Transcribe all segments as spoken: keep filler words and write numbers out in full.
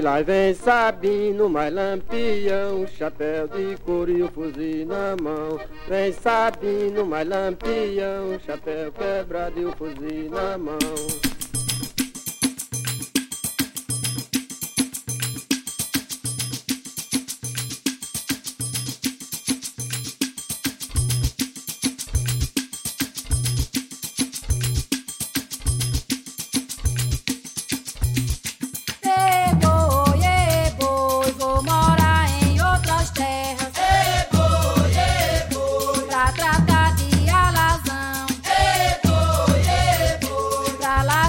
E lá vem Sabino, mais lampião, chapéu de couro e o fuzil na mão. Vem Sabino, mais lampião, chapéu quebrado e o fuzil na mão. Tratar de alazão, ei boi, ei boi, pra lá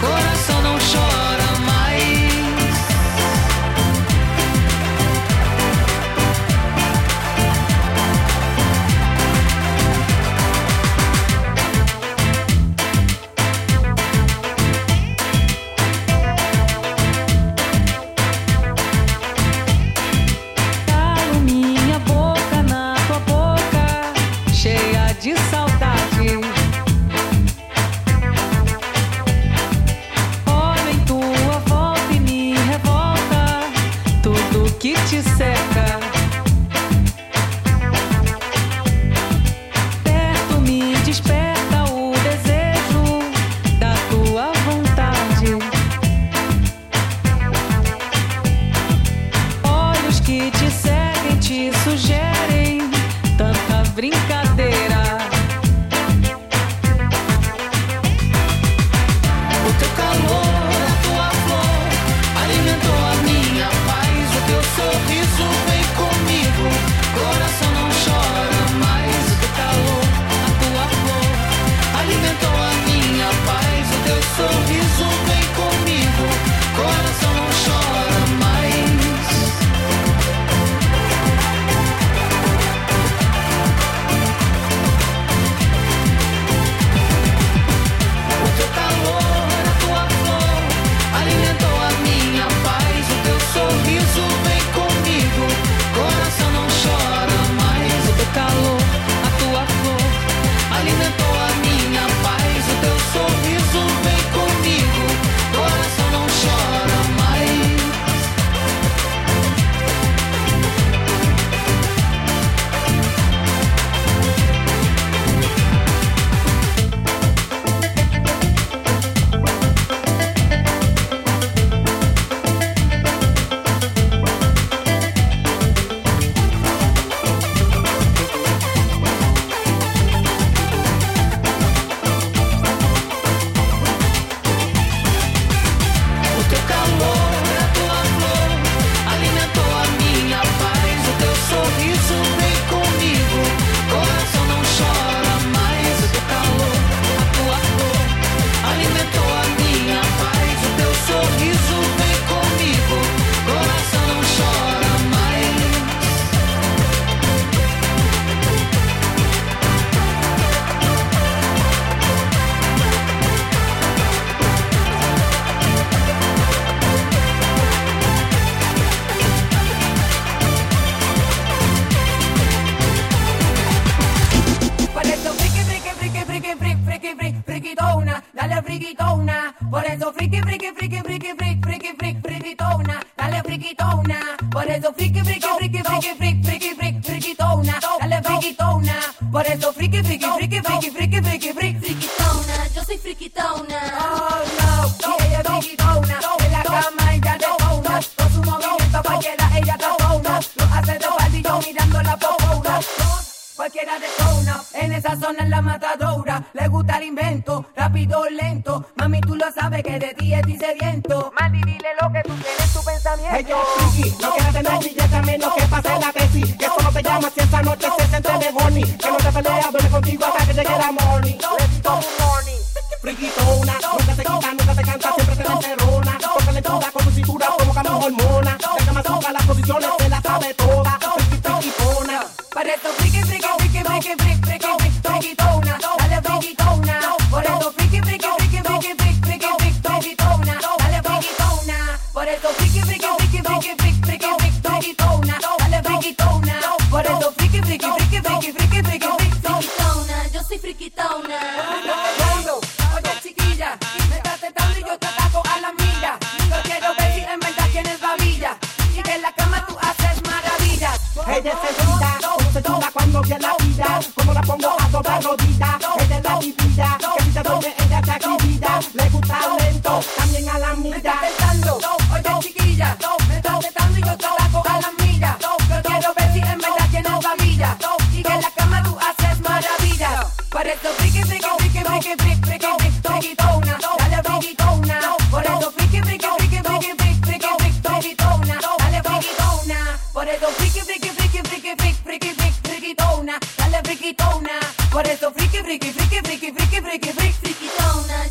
coração não chora mais. Calo minha boca na tua boca, cheia de saudade. Que te seca, perto me desperta o desejo da tua vontade. Olhos que te seguem, te sugerem tanta brincadeira. O teu calor, a tua flor, alimentou a minha paz. Teu sorriso vem comigo, coração não chora mais. O teu calor, a tua flor, alimentou a minha paz. O teu sorriso vem comigo, coração não chora mais. O teu calor, a tua flor, alimentou a minha paz. O teu sorriso calor, a tua flor alimentou a minha paz. O teu sorriso vem comigo, coração não chora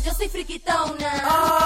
friquitona. Yo soy friquitona. Oh.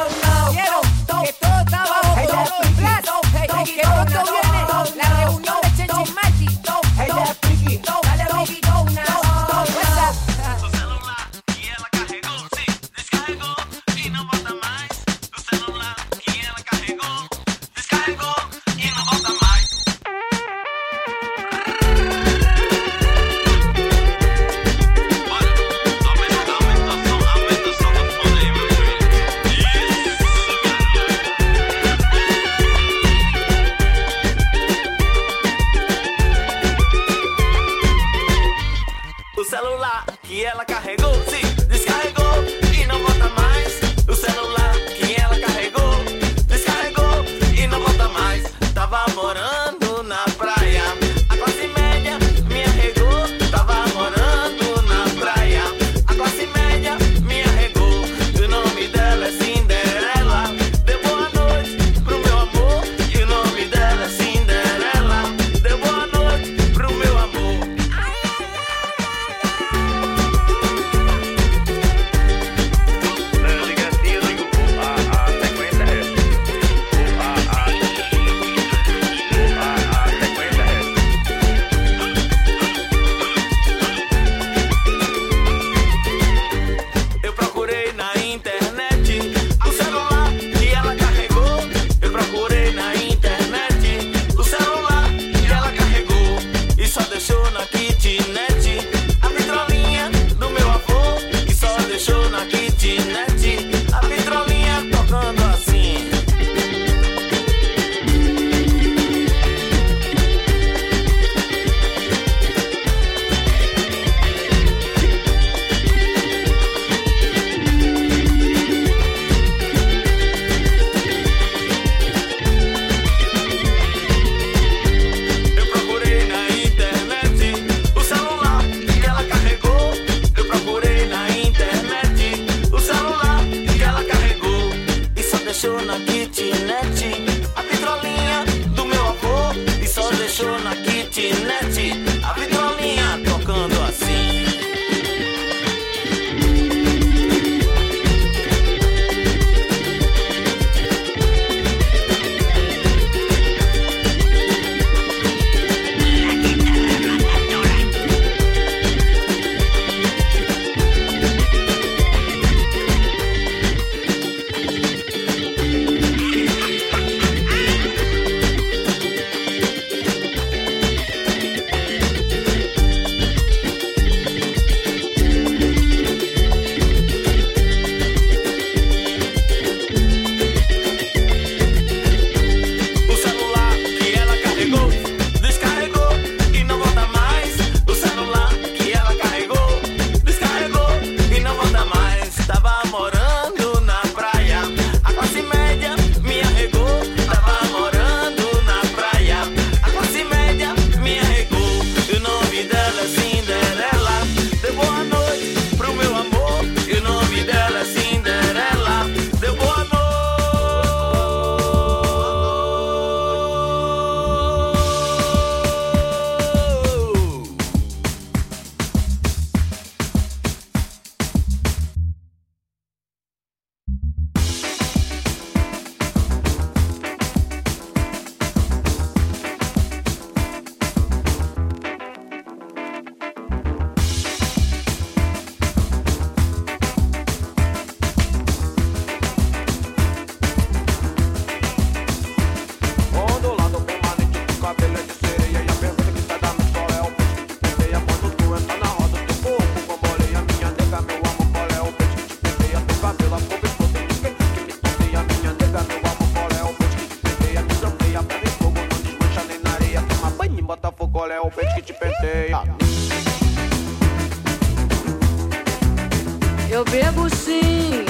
Eu bebo sim,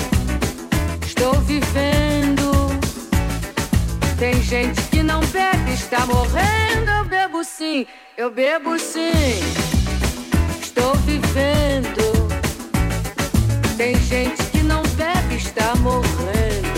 estou vivendo. Tem gente que não bebe, está morrendo. Eu bebo sim, eu bebo sim, estou vivendo. Tem gente que não bebe, está morrendo.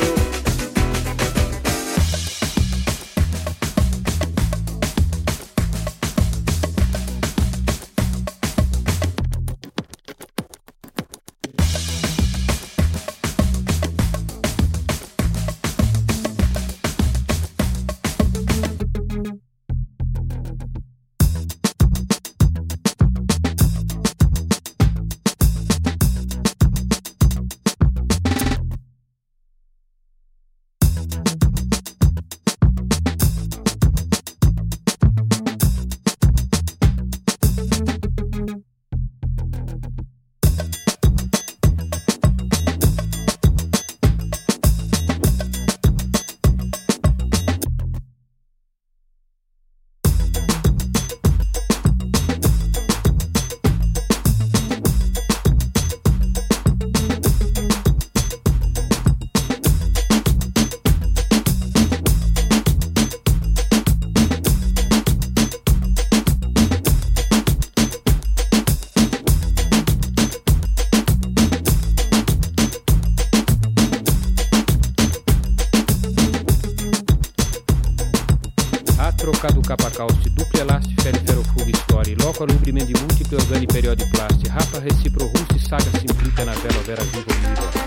Lubrimen di multiple organi periodi plasti, rapa recipro russi saga simplica na vela vera viva unida.